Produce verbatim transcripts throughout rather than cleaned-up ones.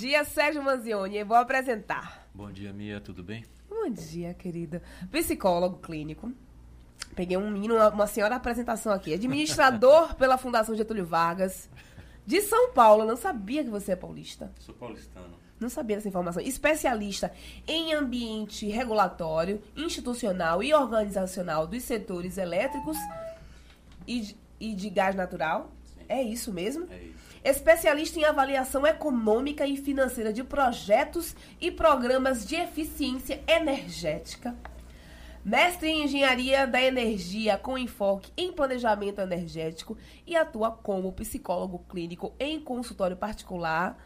dia, Sérgio Mansioni. Eu vou apresentar. Bom dia, Mia. Tudo bem? Bom dia, querida. Psicólogo clínico. Peguei um menino, uma, uma senhora apresentação aqui. Administrador pela Fundação Getúlio Vargas, de São Paulo. Eu não sabia que você é paulista. Sou paulistano. Não sabia dessa informação. Especialista em ambiente regulatório, institucional e organizacional dos setores elétricos e de, e de gás natural. Sim. É isso mesmo? É isso. Especialista em avaliação econômica e financeira de projetos e programas de eficiência energética. Mestre em Engenharia da Energia com enfoque em Planejamento Energético e atua como psicólogo clínico em consultório particular.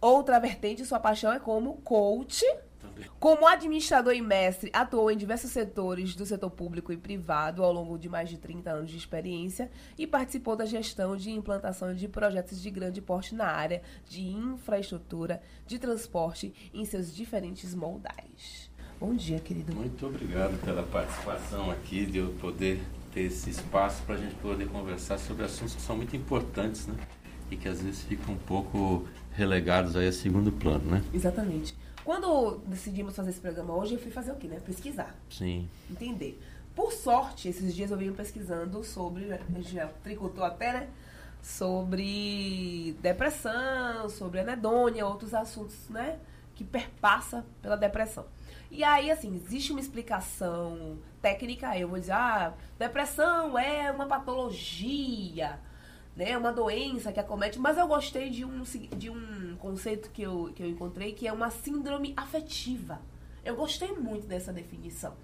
Outra vertente, sua paixão é como coach. Também. Como administrador e mestre, atuou em diversos setores do setor público e privado ao longo de mais de trinta anos de experiência e participou da gestão de implantação de projetos de grande porte na área de infraestrutura, de transporte em seus diferentes modais. Bom dia, querido. Muito obrigado pela participação aqui, de eu poder ter esse espaço para a gente poder conversar sobre assuntos que são muito importantes, né? E que às vezes ficam um pouco relegados aí a segundo plano, né? Exatamente. Quando decidimos fazer esse programa hoje, eu fui fazer o quê, né? Pesquisar. Sim. Entender. Por sorte, esses dias eu venho pesquisando sobre, a gente já tricotou até, né? Sobre depressão, sobre anedônia, outros assuntos, né? Que perpassa pela depressão. E aí, assim, existe uma explicação técnica, eu vou dizer, ah, depressão é uma patologia, né, uma doença que acomete, mas eu gostei de um, de um conceito que eu, que eu encontrei, que é uma síndrome afetiva. Eu gostei muito dessa definição,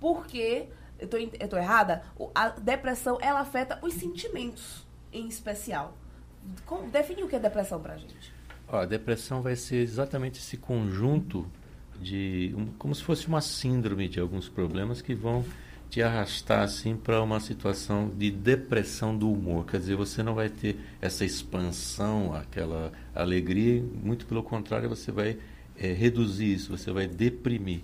porque, eu tô, eu tô errada, a depressão, ela afeta os sentimentos, em especial. Com, define o que é depressão pra gente. Ó, a depressão vai ser exatamente esse conjunto de um, como se fosse uma síndrome de alguns problemas que vão te arrastar assim para uma situação de depressão do humor. Quer dizer, você não vai ter essa expansão, aquela alegria, muito pelo contrário, você vai é, reduzir isso, você vai deprimir.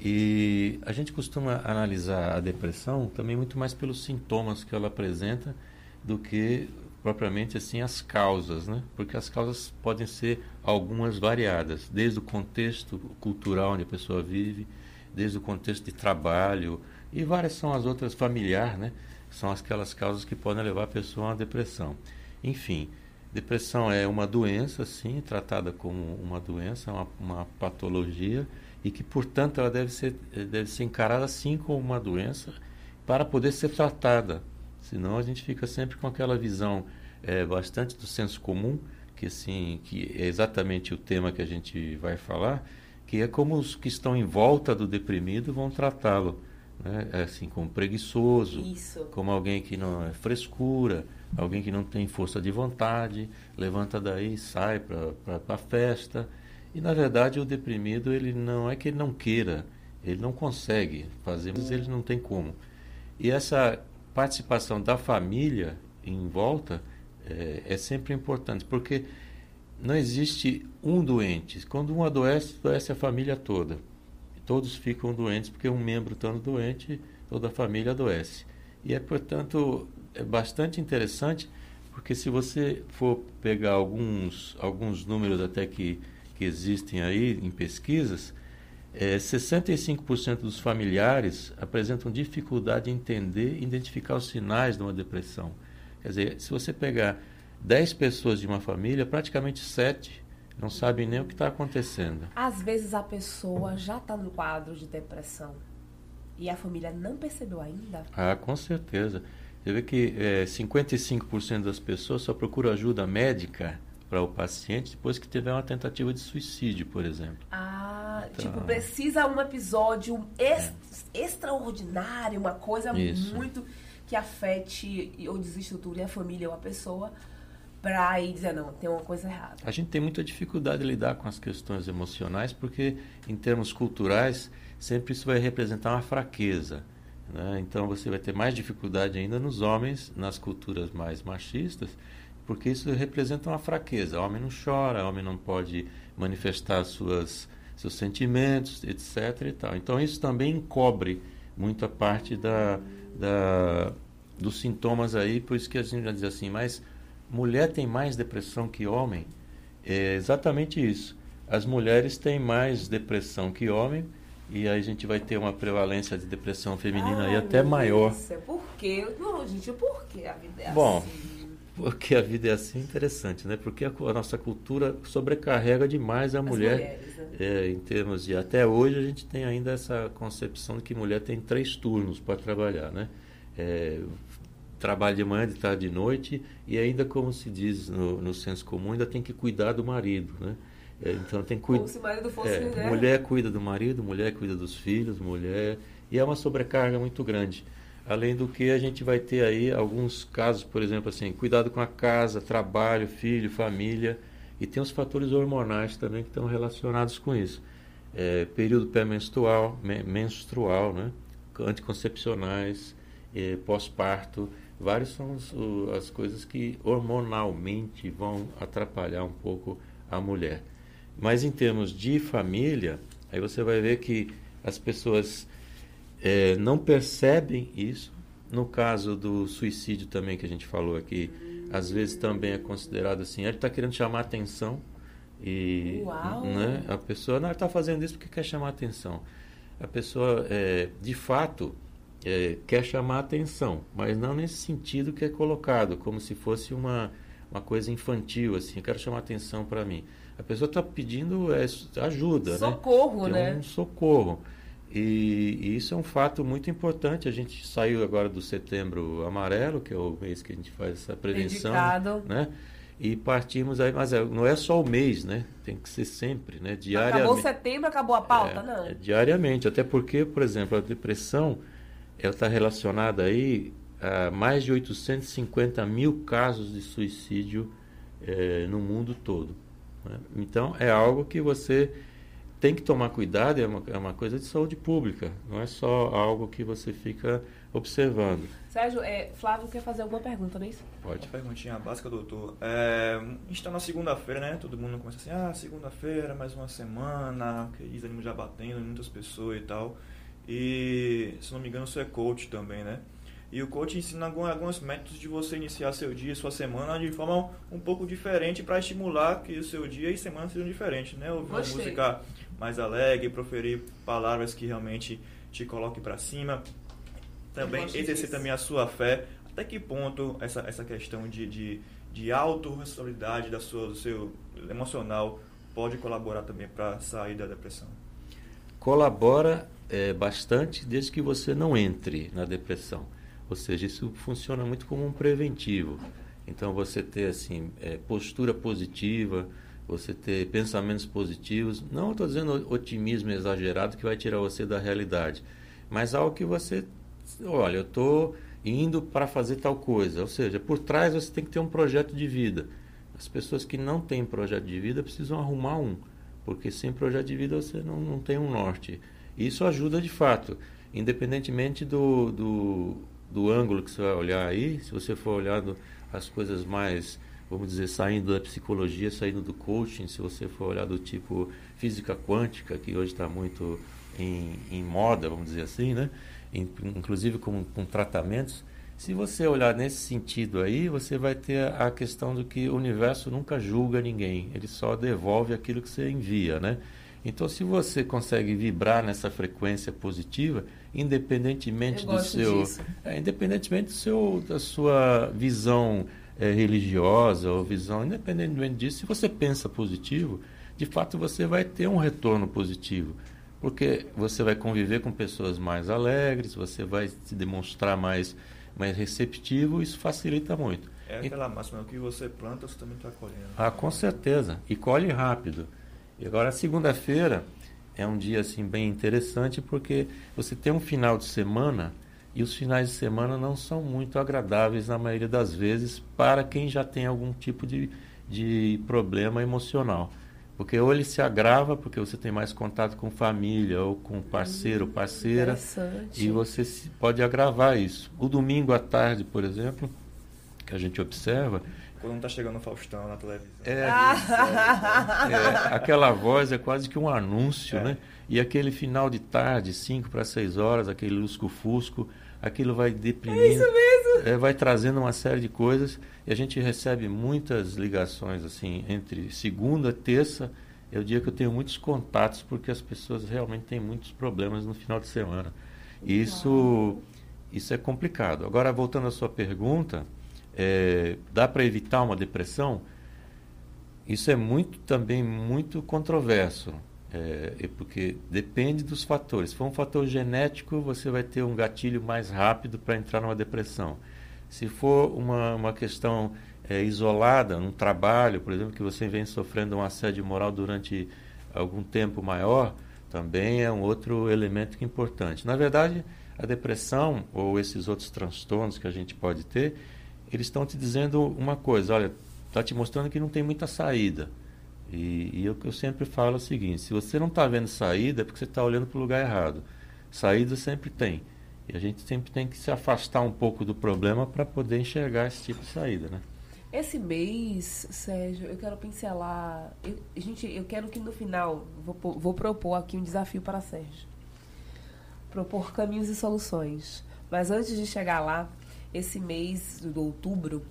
E a gente costuma analisar a depressão também muito mais pelos sintomas que ela apresenta do que propriamente assim as causas, né? Porque as causas podem ser algumas variadas, desde o contexto cultural onde a pessoa vive, desde o contexto de trabalho, e várias são as outras familiar, né? São aquelas causas que podem levar a pessoa a uma depressão. Enfim, depressão é uma doença, sim, tratada como uma doença, uma, uma patologia, e que, portanto, ela deve ser, deve ser encarada assim como uma doença para poder ser tratada. Senão a gente fica sempre com aquela visão é, bastante do senso comum, que, assim, que é exatamente o tema que a gente vai falar, que é como os que estão em volta do deprimido vão tratá-lo, né? Assim, como preguiçoso, Isso. como alguém que não é frescura, alguém que não tem força de vontade, levanta daí e sai para a festa. E, na verdade, o deprimido, ele não é que ele não queira, ele não consegue fazer, mas ele não tem como. E essa participação da família em volta é, é sempre importante, porque não existe um doente. Quando um adoece, adoece a família toda. Todos ficam doentes, porque um membro estando doente, toda a família adoece. E é, portanto, é bastante interessante, porque se você for pegar alguns, alguns números até que, que existem aí em pesquisas, É, sessenta e cinco por cento dos familiares apresentam dificuldade em entender e identificar os sinais de uma depressão. Quer dizer, se você pegar dez pessoas de uma família, praticamente sete não sabem nem o que está acontecendo. Às vezes a pessoa já está no quadro de depressão e a família não percebeu ainda. Ah, com certeza. Você vê que é, cinquenta e cinco por cento das pessoas só procuram ajuda médica para o paciente depois que tiver uma tentativa de suicídio, por exemplo. Ah, então, tipo, precisa um episódio ex- é. extraordinário, uma coisa Isso. muito que afete ou desestruture a família ou a pessoa para ir dizer, não, tem uma coisa errada. A gente tem muita dificuldade de lidar com as questões emocionais porque, em termos culturais, sempre isso vai representar uma fraqueza, né? Então, você vai ter mais dificuldade ainda nos homens, nas culturas mais machistas, porque isso representa uma fraqueza. O homem não chora, o homem não pode manifestar suas, seus sentimentos, etcétera. E tal. Então, isso também encobre muita parte da, da, dos sintomas aí, por isso que a gente já diz assim, mas mulher tem mais depressão que homem? É exatamente isso. As mulheres têm mais depressão que homem, e aí a gente vai ter uma prevalência de depressão feminina aí até maior. Por quê? Não, gente, por que a vida é assim? Bom, porque a vida é assim é interessante, né? Porque a, a nossa cultura sobrecarrega demais a as mulher. Mulheres, né? É, em termos de... Até hoje a gente tem ainda essa concepção de que mulher tem três turnos para trabalhar, né? É, trabalha de manhã, de tarde, de noite, e ainda, como se diz no, no senso comum, ainda tem que cuidar do marido, né? É, então tem que cuidar. Como se o marido fosse é, mulher. Mulher cuida do marido, mulher cuida dos filhos, mulher... E é uma sobrecarga muito grande. Além do que, a gente vai ter aí alguns casos, por exemplo, assim, cuidado com a casa, trabalho, filho, família. E tem os fatores hormonais também que estão relacionados com isso. É, período pré-menstrual, menstrual, né? Anticoncepcionais, é, pós-parto. Várias são as coisas que hormonalmente vão atrapalhar um pouco a mulher. Mas em termos de família, aí você vai ver que as pessoas... É, não percebem isso. No caso do suicídio também que a gente falou aqui, às vezes também é considerado assim, ele está querendo chamar atenção e né, a pessoa não está fazendo isso porque quer chamar atenção. A pessoa é, de fato é, quer chamar atenção, mas não nesse sentido que é colocado, como se fosse uma, uma coisa infantil, assim, eu quero chamar atenção para mim. A pessoa está pedindo é, ajuda, socorro, né? Tem um socorro. E, e isso é um fato muito importante. A gente saiu agora do setembro amarelo, que é o mês que a gente faz essa prevenção, né? E partimos aí, mas não é só o mês, né? Tem que ser sempre, né? Diariamente. Acabou setembro, acabou a pauta, é, não? É, diariamente, até porque, por exemplo, a depressão, ela está relacionada aí a mais de oitocentos e cinquenta mil casos de suicídio é, no mundo todo, né? Então, é algo que você... tem que tomar cuidado, é uma, é uma coisa de saúde pública, não é só algo que você fica observando. Sérgio, é, Flávio quer fazer alguma pergunta, não é isso? Pode. Uma perguntinha básica, doutor. É, a gente está na segunda-feira, né? Todo mundo começa assim, ah, segunda-feira, mais uma semana, desânimo já batendo em muitas pessoas e tal. E, se não me engano, você é coach também, né? E o coach ensina alguns métodos de você iniciar seu dia e sua semana de forma um pouco diferente para estimular que o seu dia e semana sejam diferentes, né? Ouvir uma música mais alegre, proferir palavras que realmente te coloquem para cima. Também exercer também a sua fé. Até que ponto essa, essa questão de, de, de autorresponsabilidade da sua, do seu emocional pode colaborar também para sair da depressão? Colabora é, bastante, desde que você não entre na depressão. Ou seja, isso funciona muito como um preventivo. Então, você ter assim, é, postura positiva, você ter pensamentos positivos. Não estou dizendo otimismo exagerado que vai tirar você da realidade, mas algo que você, olha, eu estou indo para fazer tal coisa. Ou seja, por trás você tem que ter um projeto de vida. As pessoas que não têm projeto de vida precisam arrumar um, porque sem projeto de vida você não, não tem um norte. Isso ajuda de fato, independentemente do... do do ângulo que você vai olhar aí, se você for olhando as coisas mais, vamos dizer, saindo da psicologia, saindo do coaching, se você for olhar do tipo física quântica, que hoje está muito em, em moda, vamos dizer assim, né? Inclusive com, com tratamentos, se você olhar nesse sentido aí, você vai ter a questão do que o universo nunca julga ninguém, ele só devolve aquilo que você envia, né? Então, se você consegue vibrar nessa frequência positiva, independentemente do seu, é, independentemente do seu, da sua visão é, religiosa ou visão, independentemente disso, se você pensa positivo, de fato você vai ter um retorno positivo, porque você vai conviver com pessoas mais alegres, você vai se demonstrar mais, mais receptivo, isso facilita muito. É aquela máxima que você planta, você também está colhendo. Ah, com certeza, e colhe rápido. E agora, segunda-feira é um dia assim, bem interessante, porque você tem um final de semana, e os finais de semana não são muito agradáveis, na maioria das vezes, para quem já tem algum tipo de, de problema emocional. Porque ou ele se agrava, porque você tem mais contato com família, ou com parceiro, parceira, e você pode agravar isso. O domingo à tarde, por exemplo, que a gente observa, quando não está chegando o Faustão na televisão. É, ah. é, aquela voz é quase que um anúncio, é. Né? E aquele final de tarde, cinco para seis horas, aquele lusco-fusco, aquilo vai deprimindo, é isso mesmo. É, vai trazendo uma série de coisas, e a gente recebe muitas ligações assim entre segunda e terça, é o dia que eu tenho muitos contatos, porque as pessoas realmente têm muitos problemas no final de semana. E isso, isso é complicado. Agora, voltando à sua pergunta, é, dá para evitar uma depressão? Isso é muito, também muito controverso, é, porque depende dos fatores. Se for um fator genético, você vai ter um gatilho mais rápido para entrar numa depressão. Se for uma, uma questão é, isolada, um trabalho, por exemplo, que você vem sofrendo um assédio moral durante algum tempo maior, também é um outro elemento que é importante. Na verdade, a depressão ou esses outros transtornos que a gente pode ter, eles estão te dizendo uma coisa, olha, está te mostrando que não tem muita saída. E, e eu, eu sempre falo o seguinte, se você não está vendo saída, é porque você está olhando para o lugar errado. Saída sempre tem. E a gente sempre tem que se afastar um pouco do problema para poder enxergar esse tipo de saída, né? Esse mês, Sérgio, eu quero pincelar... Eu, gente, eu quero que no final, vou, vou propor aqui um desafio para Sérgio. Propor caminhos e soluções. Mas antes de chegar lá, esse mês de outubro...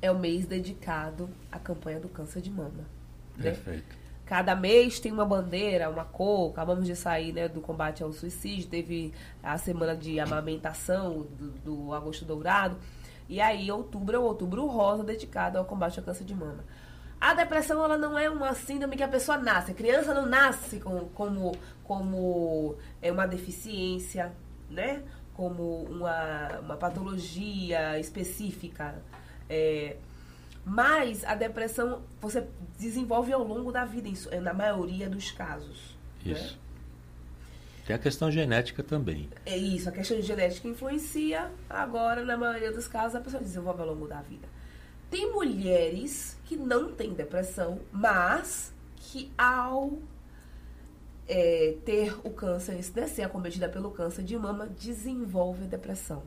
é o mês dedicado à campanha do câncer de mama. Né? Perfeito. Cada mês tem uma bandeira, uma cor. Acabamos de sair, né, do combate ao suicídio. Teve a semana de amamentação do, do Agosto Dourado. E aí, outubro é o outubro rosa, dedicado ao combate ao câncer de mama. A depressão, ela não é uma síndrome que a pessoa nasce. A criança não nasce com, como, como é uma deficiência, né? Como uma, uma patologia específica. É, mas a depressão você desenvolve ao longo da vida, na maioria dos casos. Isso. Né? Tem a questão genética também. É isso, a questão genética influencia. Agora, na maioria dos casos, a pessoa desenvolve ao longo da vida. Tem mulheres que não têm depressão, mas que ao é, ter o câncer, ser acometida pelo câncer de mama, desenvolve a depressão.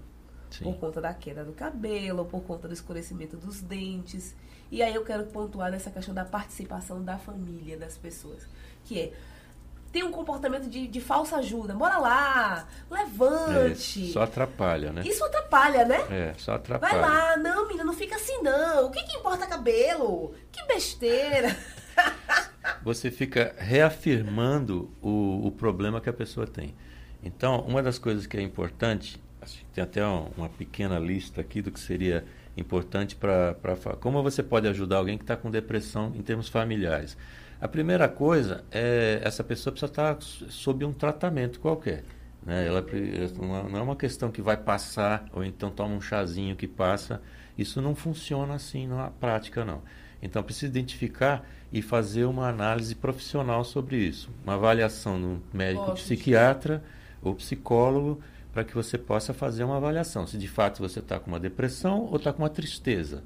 Sim. Por conta da queda do cabelo, por conta do escurecimento dos dentes. E aí eu quero pontuar nessa questão da participação da família, das pessoas. Que é, tem um comportamento de, de falsa ajuda. Bora lá, levante. É, só atrapalha, né? Isso atrapalha, né? É, só atrapalha. Vai lá, não, menina, não fica assim não. O que que importa cabelo? Que besteira. Você fica reafirmando o, o problema que a pessoa tem. Então, uma das coisas que é importante... Tem até um, uma pequena lista aqui do que seria importante para falar. Como você pode ajudar alguém que está com depressão em termos familiares? A primeira coisa é essa pessoa precisa estar sob um tratamento qualquer. Né? Ela, não é uma questão que vai passar ou então toma um chazinho que passa. Isso não funciona assim na prática, não. Então, precisa identificar e fazer uma análise profissional sobre isso. Uma avaliação no médico psiquiatra ou psicólogo, para que você possa fazer uma avaliação, se de fato você está com uma depressão ou está com uma tristeza.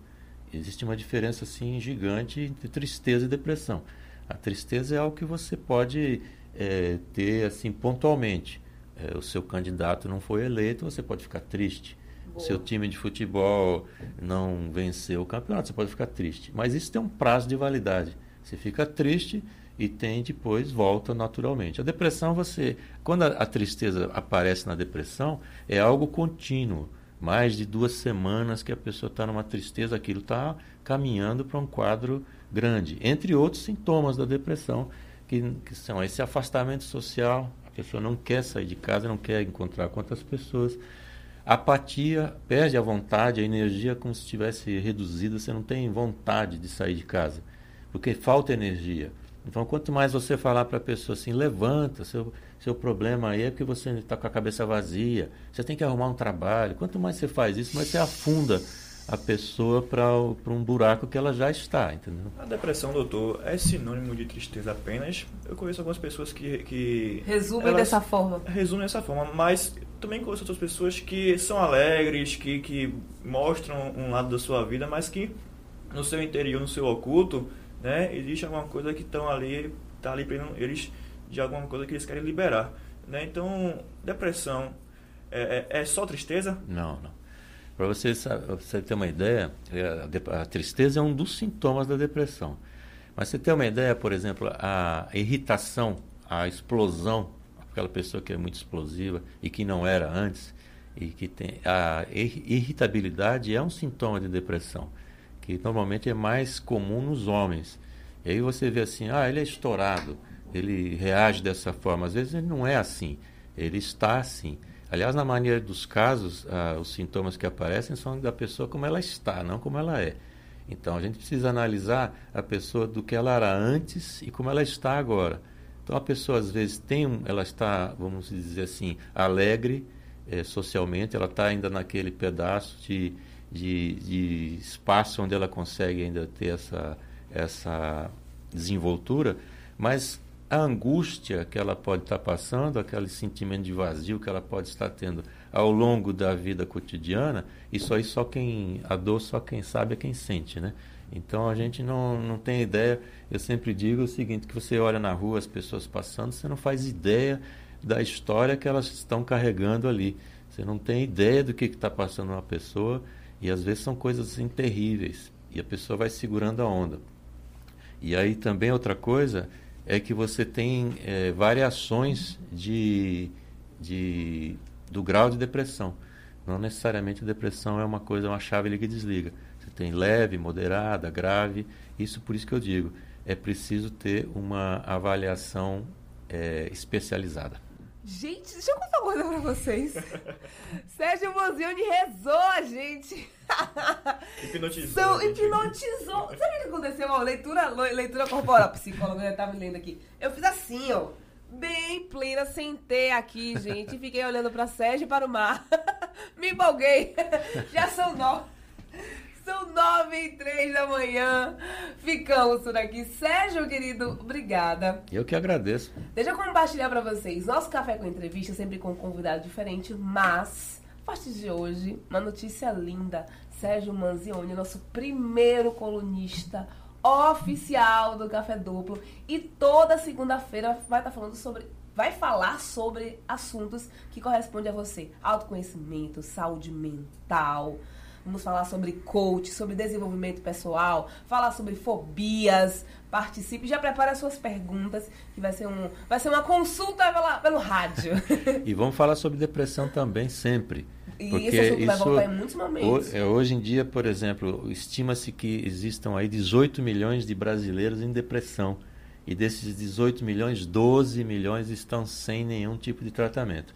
Existe uma diferença assim, gigante entre tristeza e depressão. A tristeza é algo que você pode é, ter assim, pontualmente. É, o seu candidato não foi eleito, você pode ficar triste. O seu time de futebol não venceu o campeonato, você pode ficar triste. Mas isso tem um prazo de validade. Você fica triste... e tem depois, volta naturalmente. A depressão, você... Quando a, a tristeza aparece na depressão, é algo contínuo. Mais de duas semanas que a pessoa está numa tristeza, aquilo está caminhando para um quadro grande. Entre outros sintomas da depressão, que, que são esse afastamento social, a pessoa não quer sair de casa, não quer encontrar com outras pessoas. Apatia, perde a vontade, a energia como se estivesse reduzida, você não tem vontade de sair de casa, porque falta energia. Então, quanto mais você falar para a pessoa assim, levanta, seu, seu problema aí é porque você está com a cabeça vazia, você tem que arrumar um trabalho. Quanto mais você faz isso, mais você afunda a pessoa para um buraco que ela já está, entendeu? A depressão, doutor, é sinônimo de tristeza apenas? Eu conheço algumas pessoas que... que resumem dessa forma. Resumem dessa forma, mas também conheço outras pessoas que são alegres, que, que mostram um lado da sua vida, mas que no seu interior, no seu oculto... Né? Existe alguma coisa que estão ali, está ali prendendo eles de alguma coisa que eles querem liberar. Né? Então, depressão é, é, é só tristeza? Não, não. Para você, você ter uma ideia, a, a tristeza é um dos sintomas da depressão. Mas você ter uma ideia, por exemplo, a irritação, a explosão, aquela pessoa que é muito explosiva e que não era antes, e que tem a irritabilidade é um sintoma de depressão, que normalmente é mais comum nos homens. E aí você vê assim, ah, ele é estourado, ele reage dessa forma. Às vezes ele não é assim, ele está assim. Aliás, na maioria dos casos, ah, os sintomas que aparecem são da pessoa como ela está, não como ela é. Então, a gente precisa analisar a pessoa do que ela era antes e como ela está agora. Então, a pessoa, às vezes, tem um, ela está, vamos dizer assim, alegre eh, socialmente, ela está ainda naquele pedaço de, de, de espaço onde ela consegue ainda ter essa, essa desenvoltura, mas a angústia que ela pode estar passando, aquele sentimento de vazio que ela pode estar tendo ao longo da vida cotidiana, isso aí só quem, a dor só quem sabe é quem sente, né? Então a gente não, não tem ideia. Eu sempre digo o seguinte, que você olha na rua as pessoas passando, você não faz ideia da história que elas estão carregando ali, você não tem ideia do que está passando uma pessoa, e às vezes são coisas assim, terríveis, e a pessoa vai segurando a onda. E aí também outra coisa é que você tem é, variações de, de, do grau de depressão. Não necessariamente a depressão é uma coisa, uma chave liga e desliga. Você tem leve, moderada, grave. Isso por isso que eu digo, é preciso ter uma avaliação é, especializada. Gente, deixa eu contar uma coisa pra vocês. Sérgio Mansioni rezou a gente. Hipnotizou. São, hipnotizou. Sabe o que aconteceu? Ó, leitura, leitura corporal. Psicóloga já tava lendo aqui. Eu fiz assim, ó. Bem plena, sentei aqui, gente. Fiquei olhando pra Sérgio e para o mar. Me empolguei. Já são nove. São nove e três da manhã. Ficamos por aqui. Sérgio, querido, obrigada. Eu que agradeço. Deixa eu compartilhar pra vocês. Nosso Café com Entrevista, sempre com um convidado diferente, mas, a partir de hoje, uma notícia linda. Sérgio Mansioni, nosso primeiro colunista oficial do Café Duplo. E toda segunda-feira vai estar falando sobre... vai falar sobre assuntos que correspondem a você. Autoconhecimento, saúde mental... Vamos falar sobre coach, sobre desenvolvimento pessoal, falar sobre fobias. Participe, já prepare as suas perguntas, que vai ser, um, vai ser uma consulta pela, pelo rádio. E vamos falar sobre depressão também, sempre. E porque esse assunto isso, vai voltar em muitos momentos. Hoje em dia, por exemplo, estima-se que existam aí dezoito milhões de brasileiros em depressão. E desses dezoito milhões, doze milhões estão sem nenhum tipo de tratamento.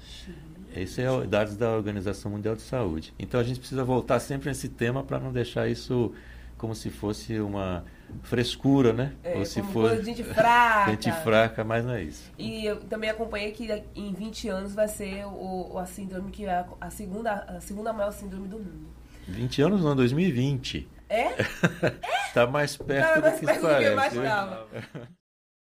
Isso é dados da Organização Mundial de Saúde. Então a gente precisa voltar sempre nesse tema para não deixar isso como se fosse uma frescura, né? É, ou se fosse gente fraca. Gente fraca, mas não é isso. E eu também acompanhei que em vinte anos vai ser o, a síndrome que é a segunda, a segunda maior síndrome do mundo. vinte anos não, dois mil e vinte. É? Está é? mais perto tá mais do que, perto do que eu imaginava.